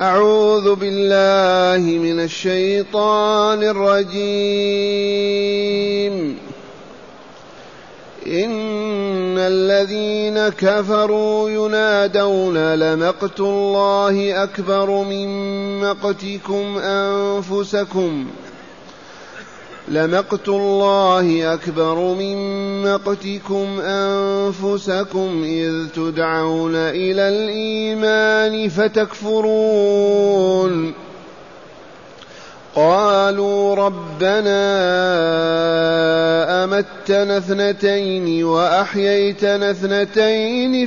أعوذ بالله من الشيطان الرجيم. إن الذين كفروا ينادون لمقت الله أكبر من مقتكم أنفسكم إذ تدعون إلى الإيمان فتكفرون. قالوا ربنا أمتنا اثنتين وأحييتنا اثنتين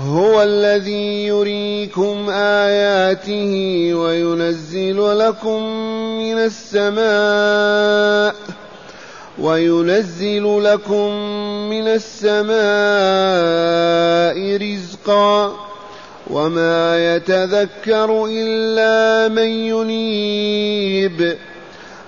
هو الذي يريكم آياته وينزل لكم من السماء رزقا وما يتذكر إلا من ينيب.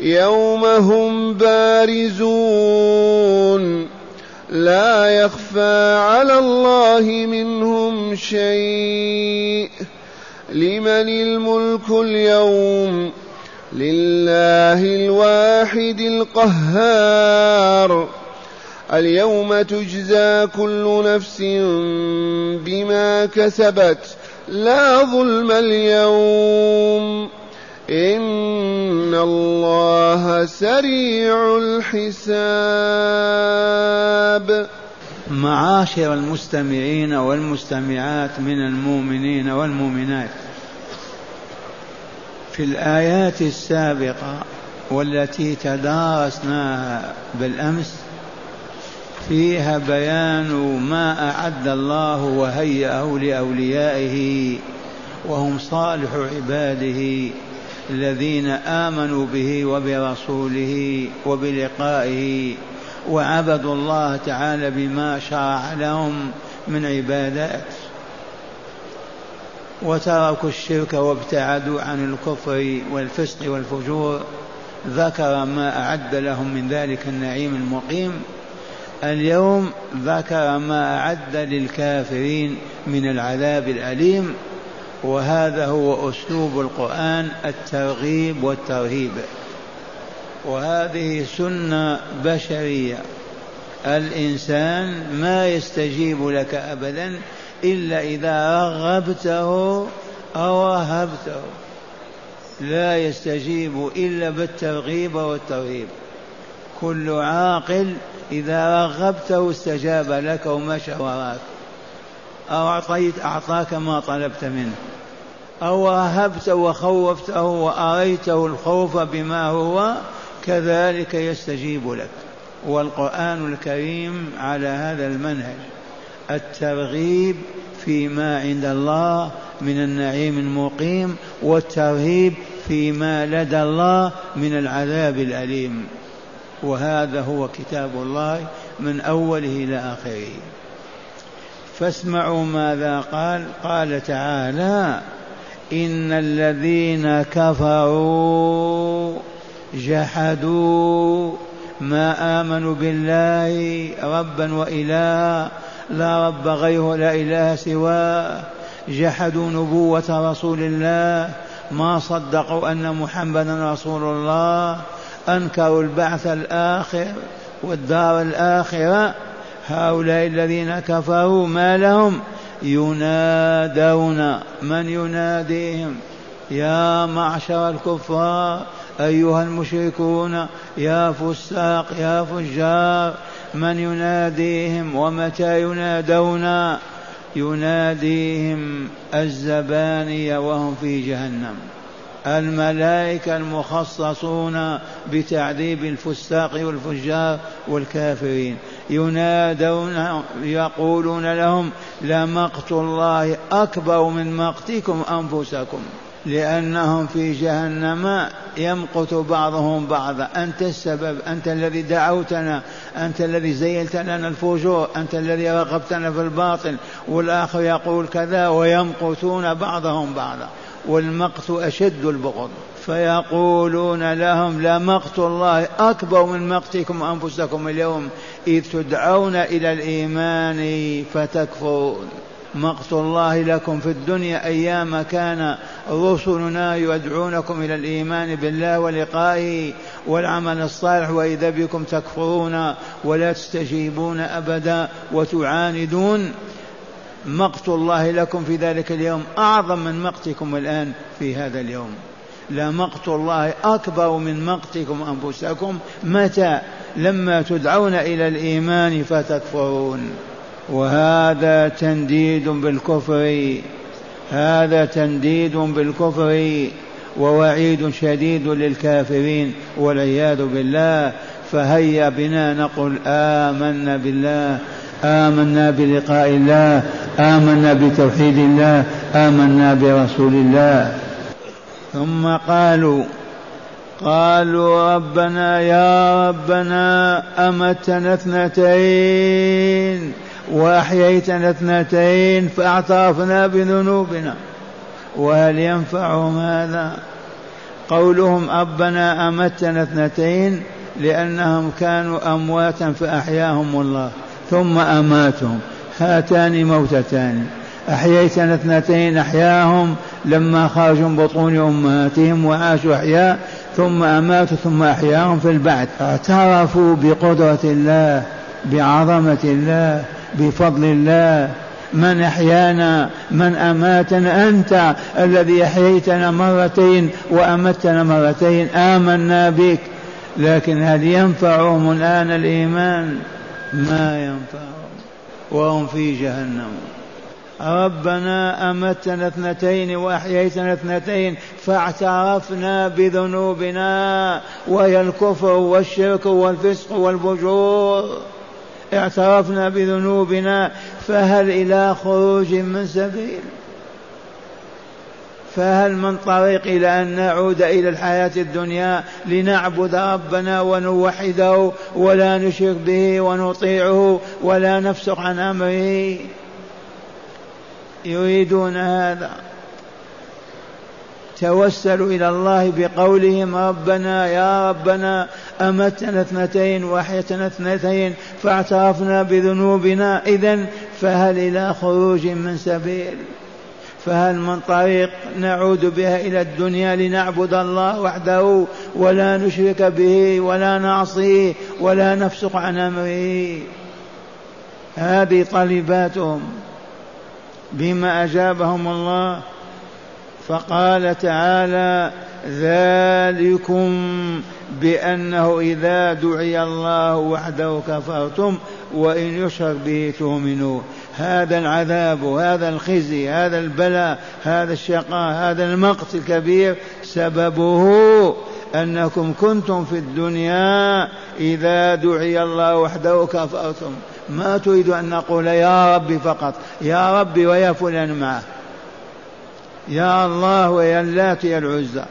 يوم هم بارزون. لا يخفى على الله منهم شيء. لمن الملك اليوم؟ لله الواحد القهار. اليوم تجزى كل نفس بما كسبت لا ظلم اليوم. إن الله سريع الحساب. معاشر المستمعين والمستمعات من المؤمنين والمؤمنات، في الآيات السابقة والتي تدارسناها بالأمس فيها بيان ما أعد الله وهيأه لأوليائه وهم صالح عباده الذين آمنوا به وبرسوله وبلقائه وعبدوا الله تعالى بما شرع لهم من عبادات، وتركوا الشرك وابتعدوا عن الكفر والفسق والفجور. ذكر ما أعد لهم من ذلك النعيم المقيم. اليوم ذكر ما أعد للكافرين من العذاب الأليم. وهذا هو أسلوب القرآن، الترغيب والترهيب، وهذه سنة بشرية. الإنسان ما يستجيب لك أبدا إلا إذا رغبته أو رهبته، لا يستجيب إلا بالترغيب والترهيب. كل عاقل إذا رغبته استجاب لك ومشى وراك، أو أعطاك ما طلبت منه، أو رهبته وخوفته وأريته الخوف بما هو كذلك يستجيب لك. والقرآن الكريم على هذا المنهج، الترغيب فيما عند الله من النعيم المقيم، والترهيب فيما لدى الله من العذاب الأليم. وهذا هو كتاب الله من أوله إلى آخره. فاسمعوا ماذا قال. قال تعالى: إن الذين كفروا جحدوا ما آمنوا بالله ربا وإلها لا رب غيره لا إله سواه، جحدوا نبوة رسول الله، ما صدقوا أن محمدا رسول الله، أنكروا البعث الآخر والدار الآخرة. هؤلاء الذين كفروا ما لهم ينادون، من يناديهم؟ يا معشر الكفار، أيها المشركون، يا فساق، يا فجار. من يناديهم ومتى ينادون؟ يناديهم الزبانية وهم في جهنم، الملائكة المخصصون بتعذيب الفساق والفجار والكافرين. ينادون يقولون لهم لمقت الله أكبر من مقتكم أنفسكم، لأنهم في جهنم يمقت بعضهم بعضا. أنت السبب، أنت الذي دعوتنا، أنت الذي زيلت لنا الفجور، أنت الذي رغبتنا في الباطل، والآخر يقول كذا، ويمقتون بعضهم بعضا، والمقت أشد البغض. فيقولون لهم لمقت الله أكبر من مقتكم أنفسكم اليوم إذ تدعون إلى الإيمان فتكفرون. مقت الله لكم في الدنيا أيام كان رسلنا يدعونكم إلى الإيمان بالله ولقائه والعمل الصالح، وإذا بكم تكفرون ولا تستجيبون أبدا وتعاندون. مقت الله لكم في ذلك اليوم أعظم من مقتكم الآن في هذا اليوم. لمقت الله أكبر من مقتكم أنفسكم، متى؟ لما تدعون إلى الإيمان فتكفرون. وهذا تنديد بالكفر، هذا تنديد بالكفر ووعيد شديد للكافرين والعياذ بالله. فهيا بنا نقول آمنا بالله، آمنا بلقاء الله، آمنا بتوحيد الله، آمنا برسول الله. ثم قالوا ربنا يا ربنا أمتنا اثنتين وأحييتنا اثنتين فاعترفنا بذنوبنا وهل ينفعهم هذا؟ قولهم ربنا أمتنا اثنتين لأنهم كانوا أمواتا فأحياهم الله ثم أماتهم، هاتان موتتان. أحييتنا اثنتين أحياهم لما خرجوا من بطون أمهاتهم وعاشوا أحياء، ثم أماتوا ثم أحياهم في البعث. اعترفوا بقدرة الله، بعظمة الله، بفضل الله. من أحيانا؟ من أماتنا؟ أنت الذي أحييتنا مرتين وأمتنا مرتين، آمنا بك. لكن هل ينفعهم الآن الإيمان؟ ما ينفعهم وهم في جهنم. ربنا أمتنا اثنتين وأحييتنا اثنتين فاعترفنا بذنوبنا، وهي الكفر والشرك والفسق والفجور. اعترفنا بذنوبنا، فهل إلى خروج من سبيل؟ فهل من طريق إلى أن نعود إلى الحياة الدنيا لنعبد ربنا ونوحده ولا نشرك به ونطيعه ولا نفسق عن أمره؟ يريدون هذا. توسلوا إلى الله بقولهم ربنا يا ربنا أمتنا اثنتين وأحيتنا اثنتين فاعترفنا بذنوبنا. إذن فهل إلى خروج من سبيل؟ فهل من طريق نعود بها إلى الدنيا لنعبد الله وحده ولا نشرك به ولا نعصيه ولا نفسق عن أمره؟ هذه طالباتهم بما أجابهم الله. فقال تعالى ذلكم بأنه إذا دعي الله وحده كفرتم وإن يشرك به تؤمنون. هذا العذاب، هذا الخزي، هذا البلاء، هذا الشقاء، هذا المقت الكبير، سببه أنكم كنتم في الدنيا إذا دعي الله وحده كفرتم. ما تريد أن نقول يا ربي فقط، يا ربي ويا فلان معه، يا الله ويا اللات يا العزى.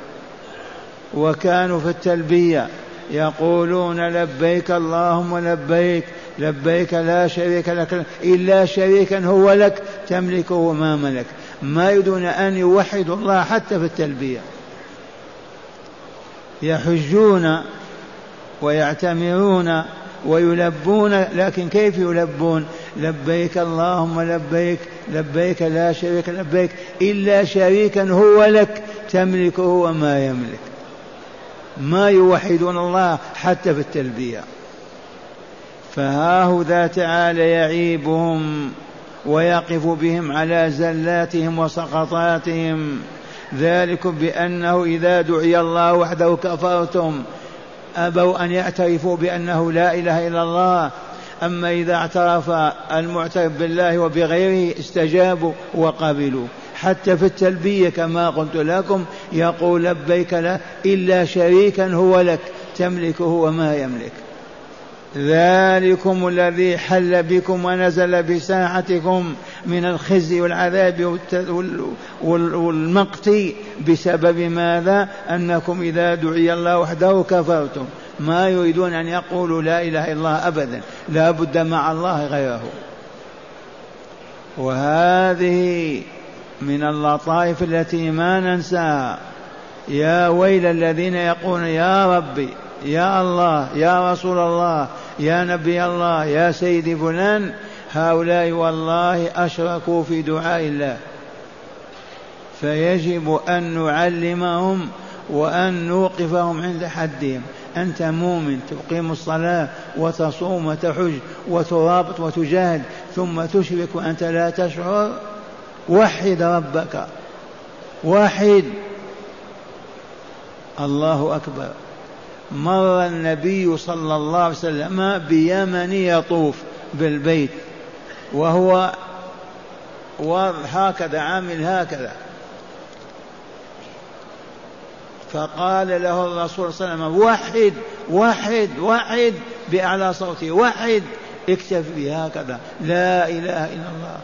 وكانوا في التلبية يقولون لبيك اللهم لبيك، لبيك لا شريك لك إلا شريكا هو لك تملكه وما ملك. ما يريدون أن يوحدوا الله حتى في التلبية. يحجون ويعتمرون ويلبون، لكن كيف يلبون؟ لبيك اللهم لبيك، لبيك لا شريك لبيك، إلا شريكا هو لك تملكه وما يملك. ما يوحدون الله حتى في التلبية. فهاهذا تعالى يعيبهم ويقف بهم على زلاتهم وسقطاتهم. ذلك بأنه إذا دعي الله وحده كفرتم. أبوا أن يعترفوا بأنه لا إله إلا الله. أما إذا اعترف المعترف بالله وبغيره استجابوا وقبلوا. حتى في التلبية كما قلت لكم يقول لبيك لا إلا شريكا هو لك تملكه وما يملك. ذلكم الذي حل بكم ونزل بساعتكم من الخزي والعذاب والمقت بسبب ماذا؟ أنكم إذا دعي الله وحده كفرتم. ما يريدون أن يقولوا لا إله إلا الله أبدا، لا بد مع الله غيره. وهذه من اللطائف التي ما ننساها. يا ويل الذين يقولون يا ربي يا الله يا رسول الله يا نبي الله يا سيدي فلان، هؤلاء والله أشركوا في دعاء الله. فيجب أن نعلمهم وأن نوقفهم عند حدهم. أنت مؤمن تقيم الصلاة وتصوم وتحج وترابط وتجاهد ثم تشرك وأنت لا تشعر. وحد ربك، وحد. الله أكبر. مر النبي صلى الله عليه وسلم بيمني يطوف بالبيت وهو هكذا عامل هكذا، فقال له الرسول صلى الله عليه وسلم وحد وحد وحد بأعلى صوته، وحد، اكتفي هكذا لا إله إلا الله.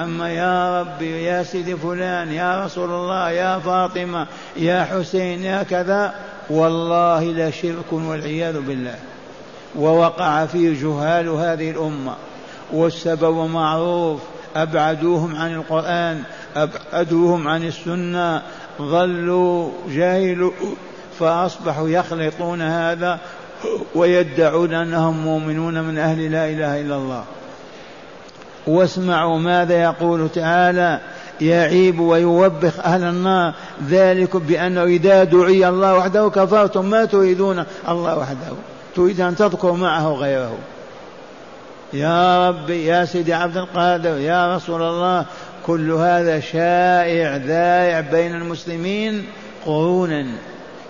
أما يا ربي يا سيدي فلان يا رسول الله يا فاطمة يا حسين يا كذا، والله لشرك والعياذ بالله. ووقع فيه جهال هذه الأمة، والسبب معروف، أبعدوهم عن القرآن، أبعدوهم عن السنة، ظلوا جاهلوا، فأصبحوا يخلطون هذا ويدعون أنهم مؤمنون من أهل لا إله إلا الله. واسمعوا ماذا يقول تعالى يعيب ويوبخ أهل النار. ذلك بأنه إذا دعي الله وحده كفرتم. ما تريدون الله وحده، تريد أن تذكروا معه غيره. يا ربي يا سيدي عبد القادر يا رسول الله، كل هذا شائع ذائع بين المسلمين قرونا.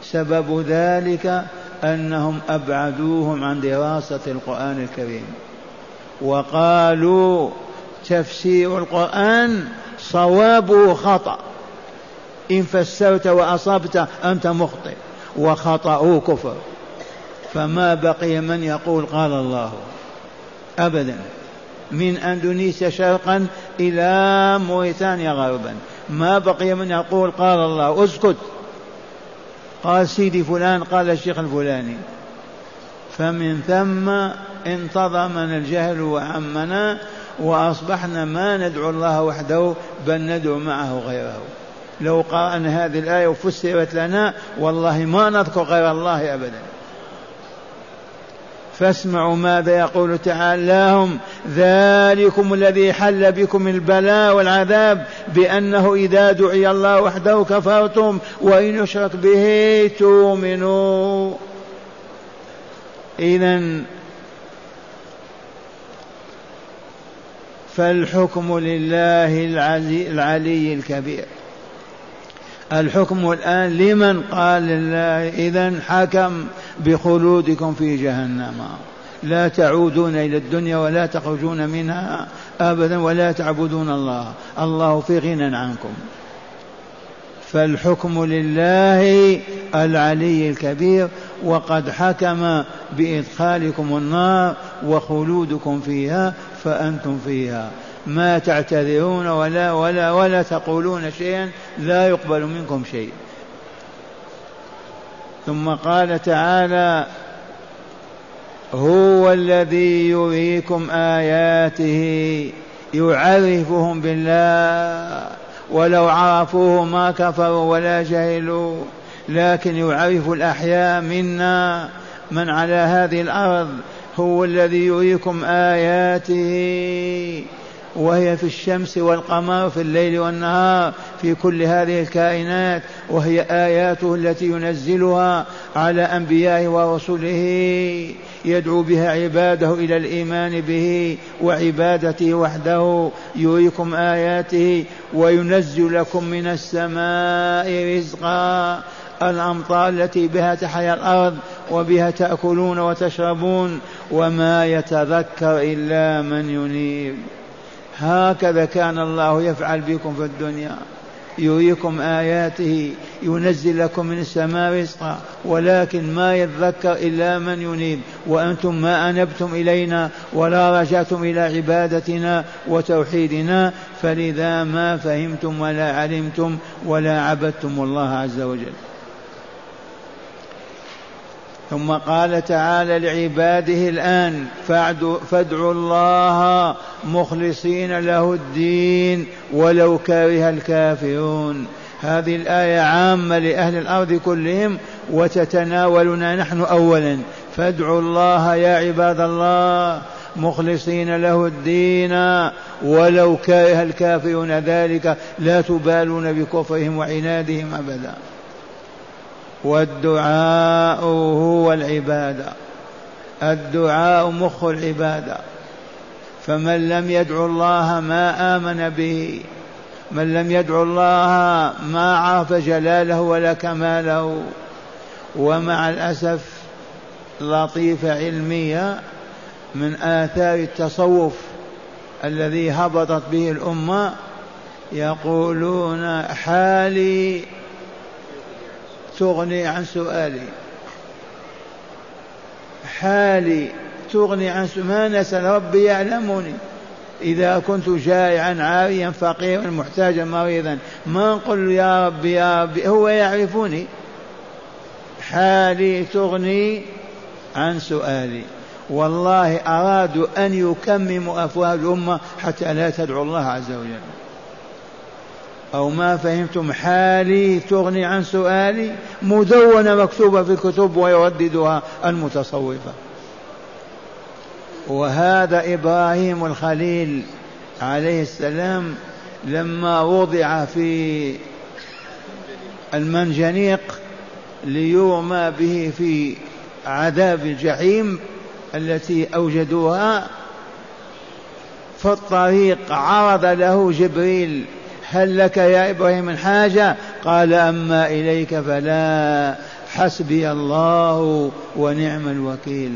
سبب ذلك أنهم أبعدوهم عن دراسة القرآن الكريم، وقالوا تفسير القرآن صوابه خطأ، إن فسرت وأصبت أنت مخطئ، وخطأه كفر. فما بقي من يقول قال الله أبدا، من أندونيسيا شرقا إلى موريتانيا غربا، ما بقي من يقول قال الله. أسكت، قال سيدي فلان، قال الشيخ الفلاني. فمن ثم انتظمنا الجهل وعمنا، وأصبحنا ما ندعو الله وحده بل ندعو معه غيره. لو قرأنا هذه الآية وفسرت لنا والله ما نذكر غير الله أبدا. فاسمعوا ماذا يقول تعالى لهم ذلكم الذي حل بكم البلاء والعذاب بأنه إذا دعي الله وحده كفرتم وإن يشرك به تؤمنوا. إذن فالحكم لله العلي الكبير. الحكم الآن لمن؟ قال لله. إذن حكم بخلودكم في جهنم، لا تعودون إلى الدنيا ولا تخرجون منها أبدا ولا تعبدون الله، الله في غنى عنكم. فالحكم لله العلي الكبير. وقد حكم بإدخالكم النار وخلودكم فيها، فأنتم فيها ما تعتذرون ولا ولا ولا تقولون شيئا، لا يقبل منكم شيء. ثم قال تعالى هو الذي يريكم آياته يعرفهم بالله، ولو عرفوه ما كفروا ولا جهلوا، لكن يعرف الأحياء منا من على هذه الأرض. هو الذي يريكم آياته وهي في الشمس والقمر في الليل والنهار في كل هذه الكائنات، وهي آياته التي ينزلها على أنبيائه ورسله يدعو بها عباده إلى الإيمان به وعبادته وحده، يريكم آياته وينزل لكم من السماء رزقا، الأمطار التي بها تحيا الأرض وبها تأكلون وتشربون وما يتذكر إلا من ينيب. هكذا كان الله يفعل بكم في الدنيا، يريكم آياته، ينزل لكم من السماء رزقا، ولكن ما يتذكر إلا من ينيب. وأنتم ما أنبتم إلينا ولا رجعتم إلى عبادتنا وتوحيدنا، فلذا ما فهمتم ولا علمتم ولا عبدتم الله عز وجل. ثم قال تعالى لعباده الآن فادعوا الله مخلصين له الدين ولو كره الكافرون. هذه الآية عامة لأهل الأرض كلهم وتتناولنا نحن أولا. فادعوا الله يا عباد الله مخلصين له الدين ولو كره الكافرون ذلك، لا تبالون بكفرهم وعنادهم أبدا. والدعاء هو العبادة، الدعاء مخ العبادة، فمن لم يدعو الله ما آمن به، من لم يدعو الله ما عرف جلاله ولا كماله. ومع الأسف لطيفة علمية من آثار التصوف الذي هبطت به الأمة، يقولون حالي تغني عن سؤالي، حالي تغني عن سؤالي، ما نسأل ربي يعلمني، إذا كنت جائعا عاريا فقيرا محتاجا مريضا ما نقول يا ربي يا ربي، هو يعرفني. حالي تغني عن سؤالي. والله أرادوا أن يكمموا أفواه الأمة حتى لا تدعو الله عز وجل. أو ما فهمتم حالي تغني عن سؤالي، مدونة مكتوبة في الكتب ويرددها المتصوفة. وهذا إبراهيم الخليل عليه السلام لما وضع في المنجنيق ليرمى به في عذاب الجحيم التي أوجدوها، في الطريق عرض له جبريل هل لك يا إبراهيم من حاجة؟ قال أما إليك فلا، حسبي الله ونعم الوكيل.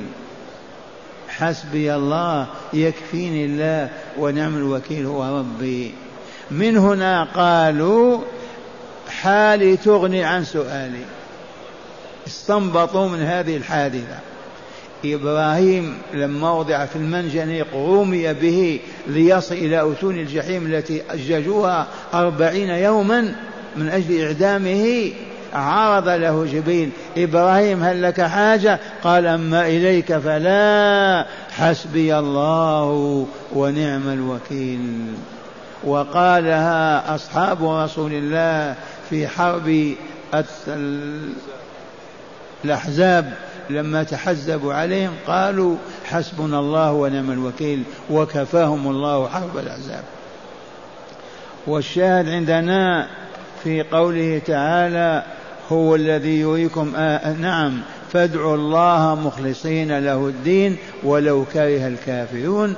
حسبي الله يكفيني الله ونعم الوكيل هو ربي. من هنا قالوا حالي تغني عن سؤالي، استنبطوا من هذه الحادثة. إبراهيم لما وضع في المنجنيق رمي به ليصل إلى أتون الجحيم التي أججوها 40 يوما من أجل إعدامه، عرض له جبريل إبراهيم هل لك حاجة؟ قال أما إليك فلا، حسبي الله ونعم الوكيل. وقالها أصحاب رسول الله في حرب الأحزاب لما تحزبوا عليهم، قالوا حسبنا الله ونعم الوكيل، وكفاهم الله حرب الأحزاب. والشاهد عندنا في قوله تعالى هو الذي يريكم نعم فادعوا الله مخلصين له الدين ولو كره الكافرون.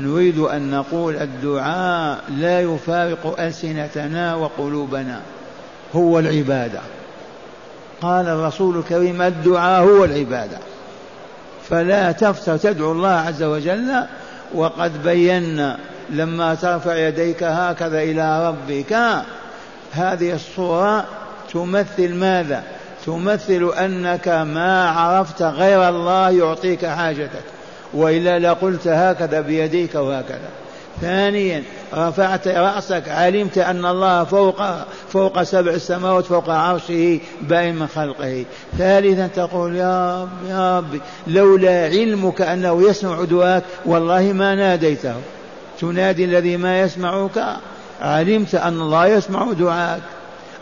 نريد أن نقول الدعاء لا يفارق ألسنتنا وقلوبنا، هو العبادة. قال الرسول الكريم الدعاء هو العبادة، فلا تفتر تدعو الله عز وجل. وقد بينا لما ترفع يديك هكذا إلى ربك، هذه الصورة تمثل ماذا؟ تمثل أنك ما عرفت غير الله يعطيك حاجتك، وإلا لقلت هكذا بيديك وهكذا. ثانيا رفعت رأسك علمت أن الله فوق 7 سماوات فوق عرشه بائن من خلقه. ثالثا تقول يا رب يا رب، لولا علمك أنه يسمع دعاك والله ما ناديته. تنادي الذي ما يسمعك، علمت أن الله يسمع دعاك.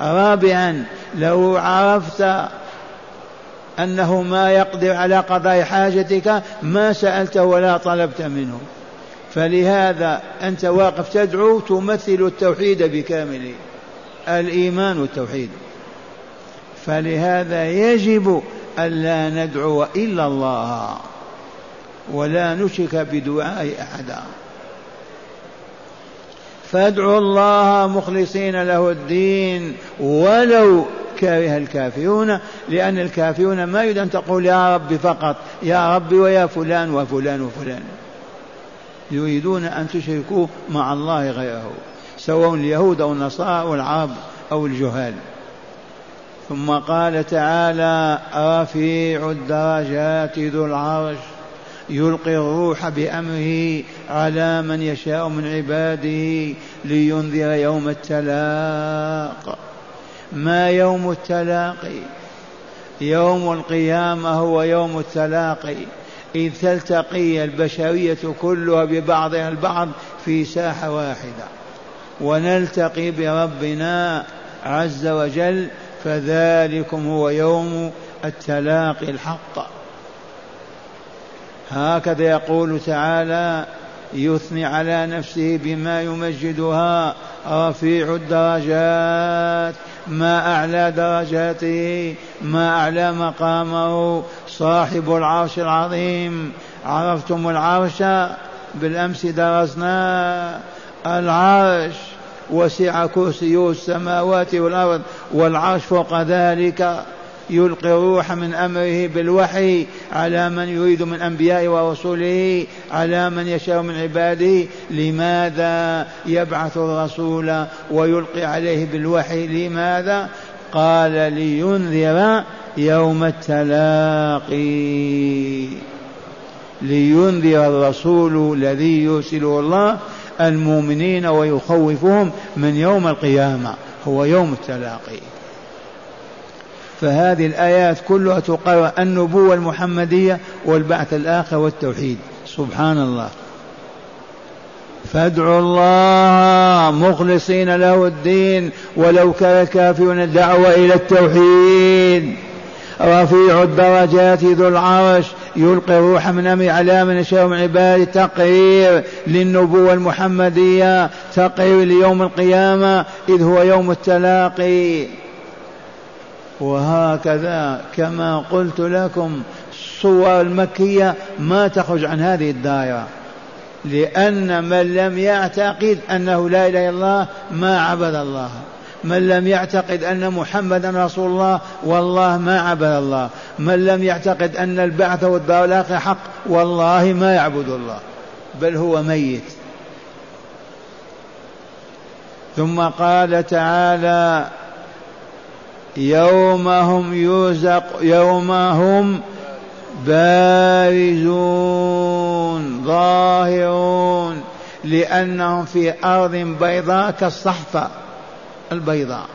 رابعا لو عرفت أنه ما يقدر على قضاء حاجتك ما سألته ولا طلبت منه. فلهذا أنت واقف تدعو تمثل التوحيد بكامله، الإيمان والتوحيد. فلهذا يجب ألا ندعو إلا الله ولا نشرك بدعاء أحدا، فادعوا الله مخلصين له الدين ولو كره الكافرون، لأن الكافرون ما يريد أن تقول يا رب فقط، يا رب ويا فلان وفلان وفلان، يريدون أن تشركوا مع الله غيره، سواء اليهود أو النصارى أو العرب أو الجهال. ثم قال تعالى: رفيع الدرجات ذو العرش يلقي الروح بأمره على من يشاء من عباده لينذر يوم التلاق. ما يوم التلاقي؟ يوم القيامة هو يوم التلاقي، إذ تلتقي البشرية كلها ببعضها البعض في ساحة واحدة ونلتقي بربنا عز وجل، فذلكم هو يوم التلاقي الحق. هكذا يقول تعالى: يثني على نفسه بما يمجدها رفيع الدرجات، ما أعلى درجاته، ما أعلى مقامه، صاحب العرش العظيم. عرفتم العرش، بالأمس درسنا العرش، وسع كرسيه السماوات والأرض والعرش فوق ذلك، يلقي الروح من أمره بالوحي على من يريد من أنبيائه ورسله على من يشاء من عباده. لماذا يبعث الرسول ويلقي عليه بالوحي؟ لماذا؟ قال: لينذر يوم التلاقي، لينذر الرسول الذي يرسله الله المؤمنين ويخوفهم من يوم القيامة، هو يوم التلاقي. فهذه الآيات كلها تقرأ النبوة المحمدية والبعث الآخر والتوحيد، سبحان الله. فادعوا الله مخلصين له الدين ولو كان كافرون، الدعوة إلى التوحيد. رفيع الدرجات ذو العرش يلقي الروح من أمره على من يشاء من عباده، تقرير للنبوة المحمدية، تقرير ليوم القيامة إذ هو يوم التلاقي. وهكذا كما قلت لكم الصور المكية ما تخرج عن هذه الدائرة، لأن من لم يعتقد أنه لا إله إلا الله ما عبد الله، من لم يعتقد أن محمدا رسول الله والله ما عبد الله، من لم يعتقد أن البعث والدار الآخرة حق والله ما يعبد الله، بل هو ميت. ثم قال تعالى: يوم هم بارزون ظاهرون، لأنهم في أرض بيضاء كالصحفة البيضاء،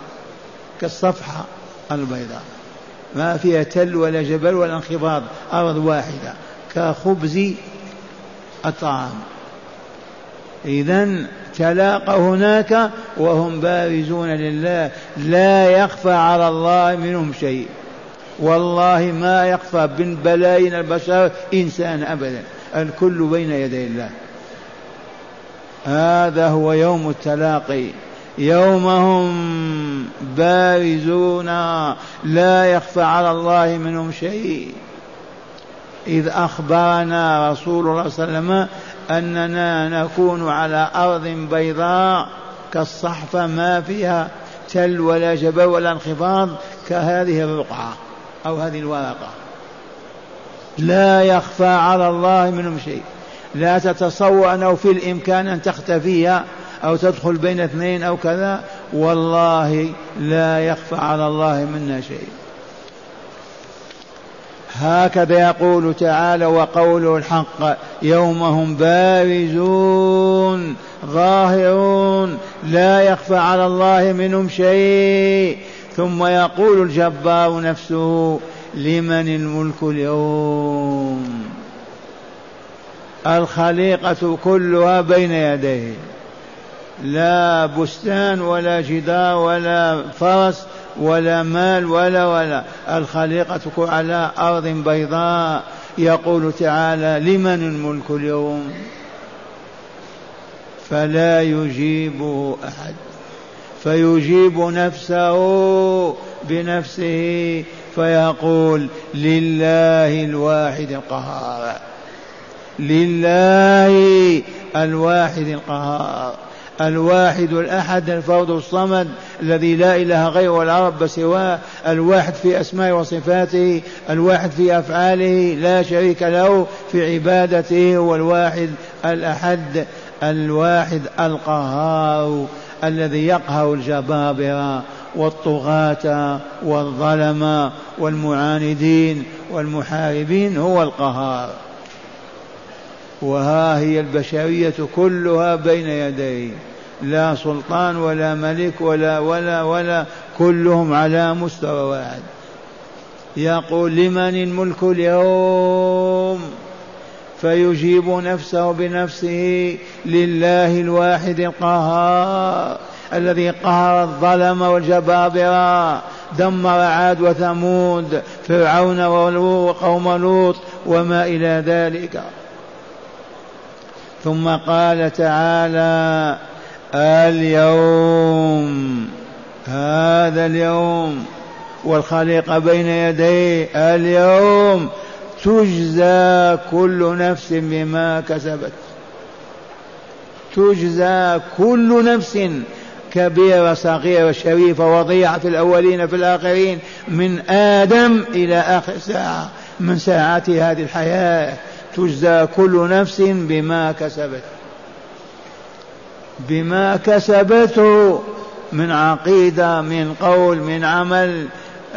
كالصفحة البيضاء، ما فيها تل ولا جبل ولا انخفاض، أرض واحدة كخبز الطعام. إذن تلاقى هناك وهم بارزون لله، لا يخفى على الله منهم شيء، والله ما يخفى من بلايين البشر إنسان أبدا، الكل بين يدي الله. هذا هو يوم التلاقي، يوم هم بارزون لا يخفى على الله منهم شيء. إذ أخبرنا رسول الله صلى الله عليه وسلم أننا نكون على أرض بيضاء كالصحفة، ما فيها تل ولا جبل ولا انخفاض، كهذه الرقعة أو هذه الورقة، لا يخفى على الله منهم شيء. لا تتصور أنه في الإمكان أن تختفيها أو تدخل بين اثنين أو كذا، والله لا يخفى على الله منا شيء. هكذا يقول تعالى: وقوله الحق، يوم هم بارزون ظاهرون لا يخفى على الله منهم شيء. ثم يقول الجبار نفسه: لمن الملك اليوم؟ الخليقة كلها بين يديه، لا بستان ولا جدار ولا فرس ولا مال ولا الخليقة على أرض بيضاء. يقول تعالى: لمن الملك اليوم؟ فلا يجيبه أحد، فيجيب نفسه بنفسه فيقول لله الواحد القهار، لله الواحد القهار، الواحد الأحد الفرد الصمد الذي لا إله غيره ولا رب سواه، الواحد في أسمائه وصفاته، الواحد في أفعاله، لا شريك له في عبادته، والواحد الأحد الواحد القهار الذي يقهر الجبابرة والطغاة والظلمة والمعاندين والمحاربين، هو القهار. وها هي البشرية كلها بين يديه، لا سلطان ولا ملك ولا كلهم على مستوى واحد. يقول لمن الملك اليوم، فيجيب نفسه بنفسه لله الواحد القهار الذي قهر الظلم والجبابرة، دمر عاد وثمود، فرعون وقوم لوط وما إلى ذلك. ثم قال تعالى اليوم، هذا اليوم والخليقة بين يديه، اليوم تجزى كل نفس بما كسبت، تجزى كل نفس كبيرة صغيرة شريفة وضيعة في الأولين في الآخرين، من آدم إلى آخر ساعة من ساعات هذه الحياة، تجزى كل نفس بما كسبت، بما كسبته من عقيدة من قول من عمل،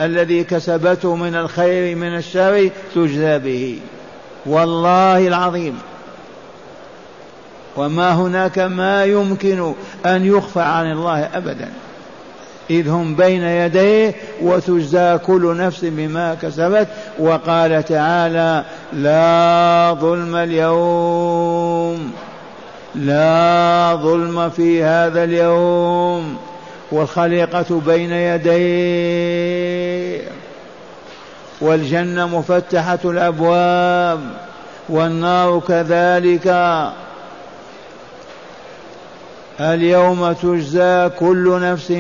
الذي كسبته من الخير من الشر تجزى به، والله العظيم. وما هناك ما يمكن أن يخفى عن الله أبدا، إذ هم بين يديه وتجزى كل نفس بما كسبت. وقال تعالى لا ظلم اليوم، لا ظلم في هذا اليوم والخليقة بين يديه، والجنة مفتحة الأبواب والنار كذلك. اليوم تجزى كل نفس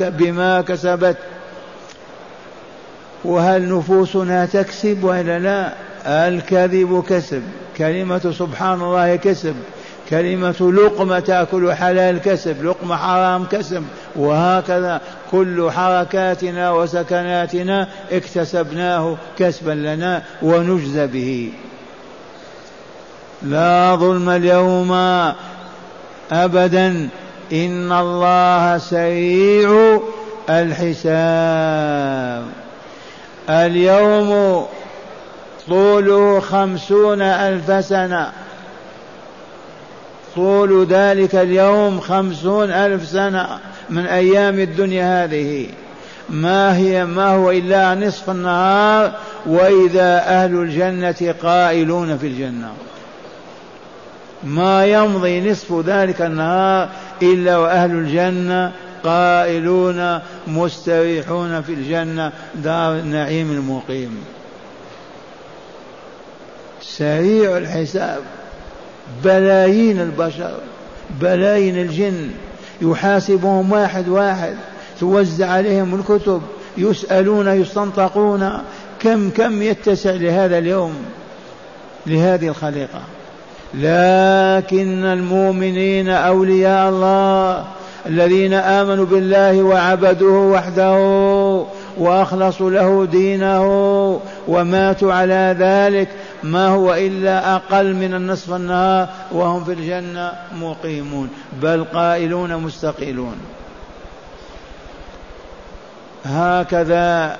بما كسبت. وهل نفوسنا تكسب ولا لا؟ الكذب كسب، كلمة سبحان الله كسب، كلمة لقمة تأكل حلال كسب، لقمة حرام كسب، وهكذا كل حركاتنا وسكناتنا اكتسبناه كسبا لنا ونجزى به. لا ظلم اليوم أبدا، إن الله سريع الحساب. اليوم طوله 50,000 سنة، طول ذلك اليوم 50,000 سنة من أيام الدنيا هذه، ما هو إلا نصف النهار، وإذا أهل الجنة قائلون في الجنة. ما يمضي نصف ذلك النهار إلا وأهل الجنة قائلون مستريحون في الجنة دار النعيم المقيم. سريع الحساب، بلايين البشر، بلايين الجن، يحاسبهم واحد واحد، توزع عليهم الكتب، يسألون يستنطقون. كم يتسع لهذا اليوم لهذه الخليقة. لكن المؤمنين أولياء الله الذين آمنوا بالله وعبدوه وحده وأخلصوا له دينه وماتوا على ذلك، ما هو إلا أقل من النصف النهار وهم في الجنة مقيمون، بل قائلون مستقيلون. هكذا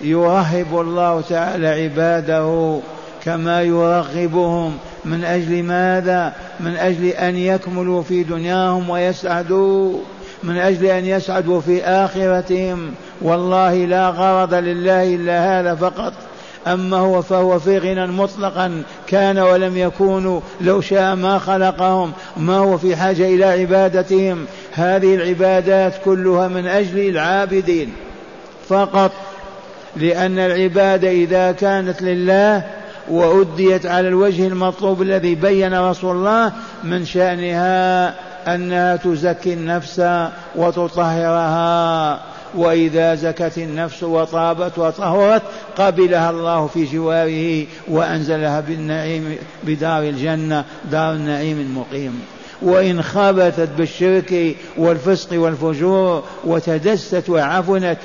يرهب الله تعالى عباده، كما يرغبهم، من أجل ماذا؟ من أجل أن يكملوا في دنياهم ويسعدوا، من أجل أن يسعدوا في آخرتهم. والله لا غرض لله إلا هذا فقط، أما هو فهو في غنى مطلقا، كان ولم يكونوا، لو شاء ما خلقهم، ما هو في حاجة إلى عبادتهم. هذه العبادات كلها من أجل العابدين فقط، لأن العبادة إذا كانت لله وأديت على الوجه المطلوب الذي بين رسول الله، من شأنها أنها تزكي النفس وتطهرها، وإذا زكت النفس وطابت وطهرت قبلها الله في جواره وأنزلها بالنعيم بدار الجنة، دار النعيم المقيم. وإن خبثت بالشرك والفسق والفجور وتدست وعفنت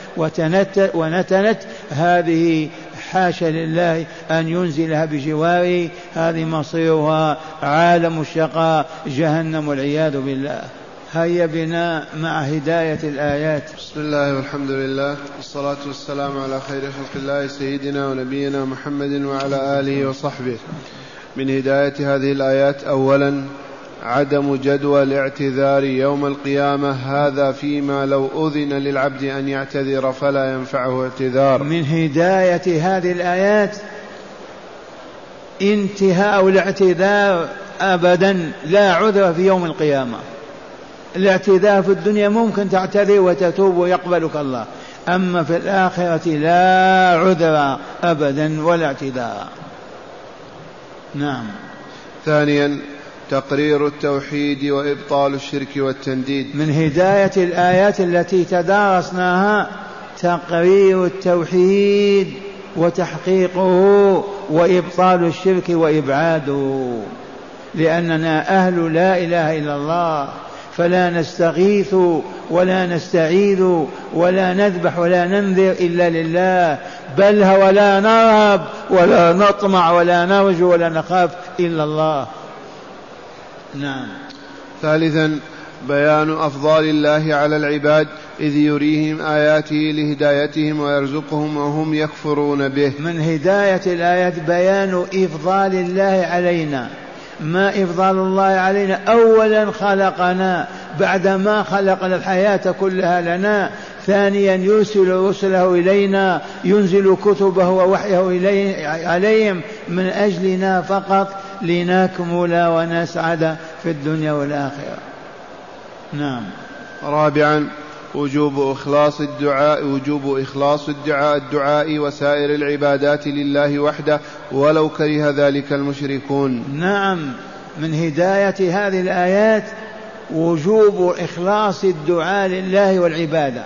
ونتنت، هذه حاشا لله أن ينزلها بجواره، هذه مصيرها عالم الشقاء جهنم والعياذ بالله. هيا بنا مع هداية الآيات. بسم الله والحمد لله والصلاة والسلام على خير خلق الله سيدنا ونبينا محمد وعلى آله وصحبه. من هداية هذه الآيات: أولا، عدم جدوى الاعتذار يوم القيامة، هذا فيما لو أذن للعبد أن يعتذر فلا ينفعه اعتذار. من هداية هذه الآيات انتهاء الاعتذار أبدا، لا عذر في يوم القيامة. الاعتذار في الدنيا ممكن تعتذر وتتوب ويقبلك الله، أما في الآخرة لا عذر أبدا ولا اعتذار. نعم. ثانيا، تقرير التوحيد وإبطال الشرك والتنديد. من هداية الآيات التي تدارسناها تقرير التوحيد وتحقيقه وإبطال الشرك وإبعاده، لأننا أهل لا إله إلا الله، فلا نستغيث ولا نستعيذ ولا نذبح ولا ننذر إلا لله، بل ولا نرهب ولا نطمع ولا نرجو ولا نخاف إلا الله. نعم. ثالثا، بيان أفضال الله على العباد إذ يريهم آياته لهدايتهم ويرزقهم وهم يكفرون به. من هداية الآيات بيان إفضال الله علينا. ما إفضال الله علينا؟ أولا خلقنا بعدما خلقنا الحياة كلها لنا، ثانيا يرسل رسله إلينا، ينزل كتبه ووحيه عليهم من أجلنا فقط، لنكمل ونسعد في الدنيا والآخرة. نعم. رابعا، وجوب إخلاص الدعاء وسائر العبادات لله وحده ولو كره ذلك المشركون. نعم. من هداية هذه الآيات وجوب إخلاص الدعاء لله والعبادة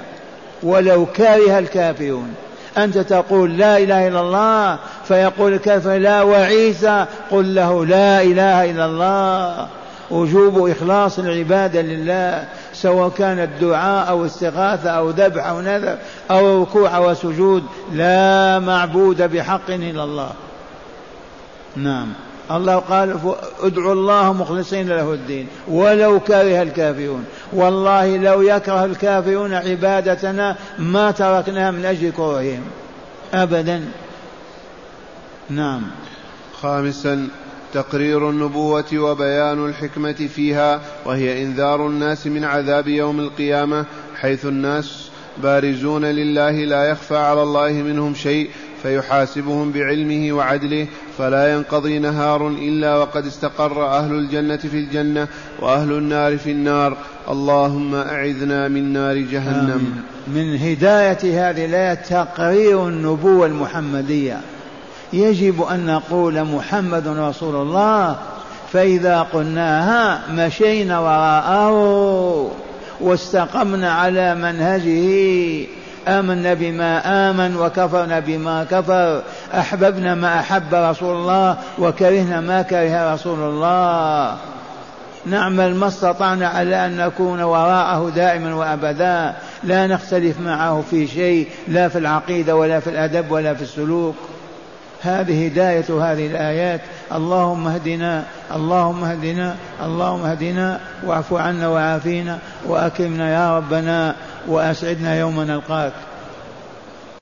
ولو كره الكافرون. أنت تقول لا إله إلا الله، فيقول الكافر لا وعيسى، قل له لا إله إلا الله. وجوب إخلاص العبادة لله، سواء كان الدعاء أو استغاثة أو ذبح أو نذر أو ركوع وسجود، لا معبود بحق إلا الله. نعم. الله قال ادعوا الله مخلصين له الدين ولو كره الكافرون. والله لو يكره الكافرون عبادتنا ما تركناها من أجل كرههم أبدا. نعم. خامسا، تقرير النبوة وبيان الحكمة فيها، وهي إنذار الناس من عذاب يوم القيامة، حيث الناس بارزون لله لا يخفى على الله منهم شيء، فيحاسبهم بعلمه وعدله، فلا ينقضي نهار إلا وقد استقر أهل الجنة في الجنة وأهل النار في النار، اللهم أعذنا من نار جهنم. آمين. من هداية هذه الآية تقرير النبوة المحمدية. يجب أن نقول محمد رسول الله، فإذا قلناها مشينا وراءه واستقمنا على منهجه، آمنا بما آمن وكفرنا بما كفر، أحببنا ما أحب رسول الله وكرهنا ما كره رسول الله، نعمل ما استطعنا على أن نكون وراءه دائما وأبدا، لا نختلف معه في شيء، لا في العقيدة ولا في الأدب ولا في السلوك. هذه هداية هذه الآيات. اللهم اهدنا اللهم اهدنا اللهم اهدنا، واعف عنا وعافينا وأكرمنا يا ربنا، وأسعدنا يوم نلقاك.